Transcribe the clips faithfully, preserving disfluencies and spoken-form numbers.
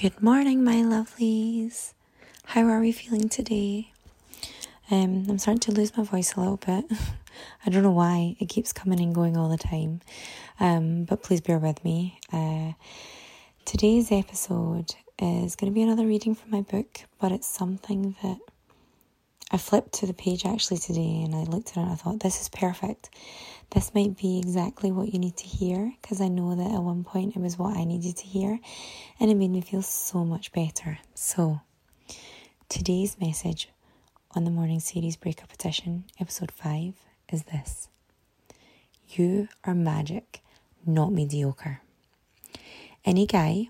Good morning, my lovelies. How are we feeling today? Um, I'm starting to lose my voice a little bit. I don't know why. It keeps coming and going all the time. Um, but please bear with me. Uh, today's episode is going to be another reading from my book, but it's something that I flipped to the page actually today and I looked at it and I thought, this is perfect. This might be exactly what you need to hear, because I know that at one point it was what I needed to hear and it made me feel so much better. So, today's message on the Morning Series Breakup Petition, episode five, is this. You are magic, not mediocre. Any guy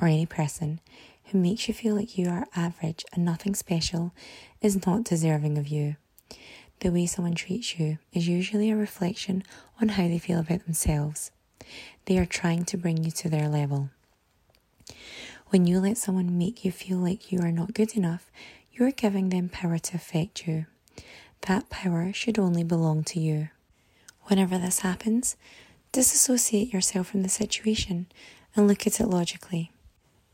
or any person who makes you feel like you are average and nothing special is not deserving of you. The way someone treats you is usually a reflection on how they feel about themselves. They are trying to bring you to their level. When you let someone make you feel like you are not good enough, you are giving them power to affect you. That power should only belong to you. Whenever this happens, disassociate yourself from the situation and look at it logically.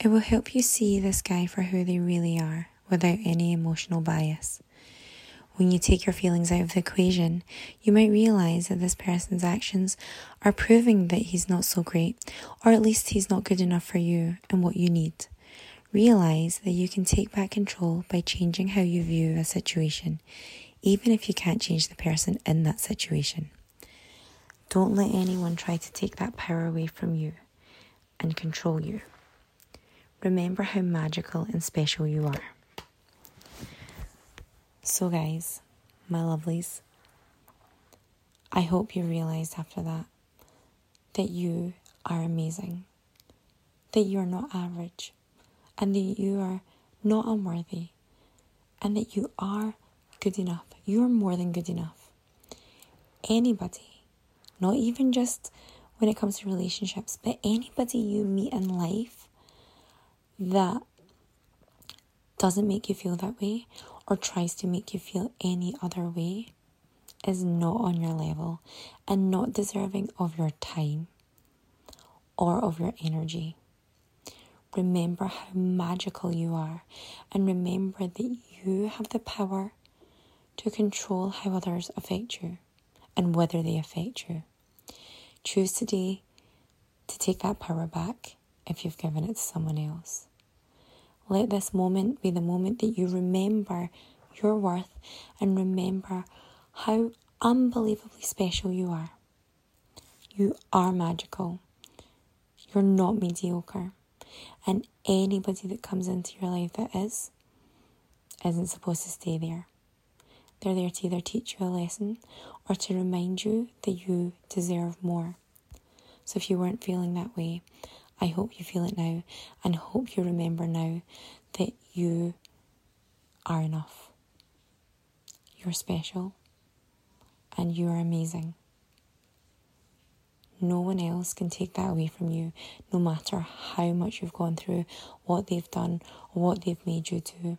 It will help you see this guy for who they really are, without any emotional bias. When you take your feelings out of the equation, you might realise that this person's actions are proving that he's not so great, or at least he's not good enough for you and what you need. Realise that you can take back control by changing how you view a situation, even if you can't change the person in that situation. Don't let anyone try to take that power away from you and control you. Remember how magical and special you are. So guys, my lovelies, I hope you realised after that that you are amazing, that you are not average, and that you are not unworthy, and that you are good enough. You are more than good enough. Anybody, not even just when it comes to relationships, but anybody you meet in life that doesn't make you feel that way or tries to make you feel any other way is not on your level and not deserving of your time or of your energy. Remember how magical you are, and remember that you have the power to control how others affect you and whether they affect you. Choose today to take that power back if you've given it to someone else. Let this moment be the moment that you remember your worth and remember how unbelievably special you are. You are magical. You're not mediocre. And anybody that comes into your life that is, isn't supposed to stay there. They're there to either teach you a lesson or to remind you that you deserve more. So if you weren't feeling that way, I hope you feel it now, and hope you remember now that you are enough. You're special and you are amazing. No one else can take that away from you, no matter how much you've gone through, what they've done, or what they've made you do.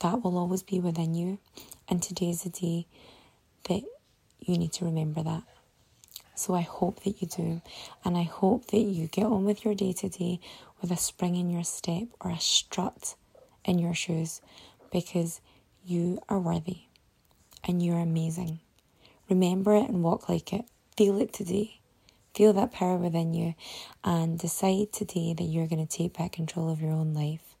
That will always be within you, and today is the day that you need to remember that. So I hope that you do, and I hope that you get on with your day-to-day with a spring in your step or a strut in your shoes, because you are worthy and you're amazing. Remember it and walk like it. Feel it today. Feel that power within you and decide today that you're going to take back control of your own life,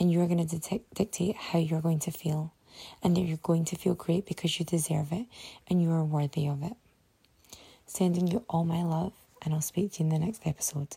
and you're going to detect- dictate how you're going to feel, and that you're going to feel great because you deserve it and you are worthy of it. Sending you all my love, and I'll speak to you in the next episode.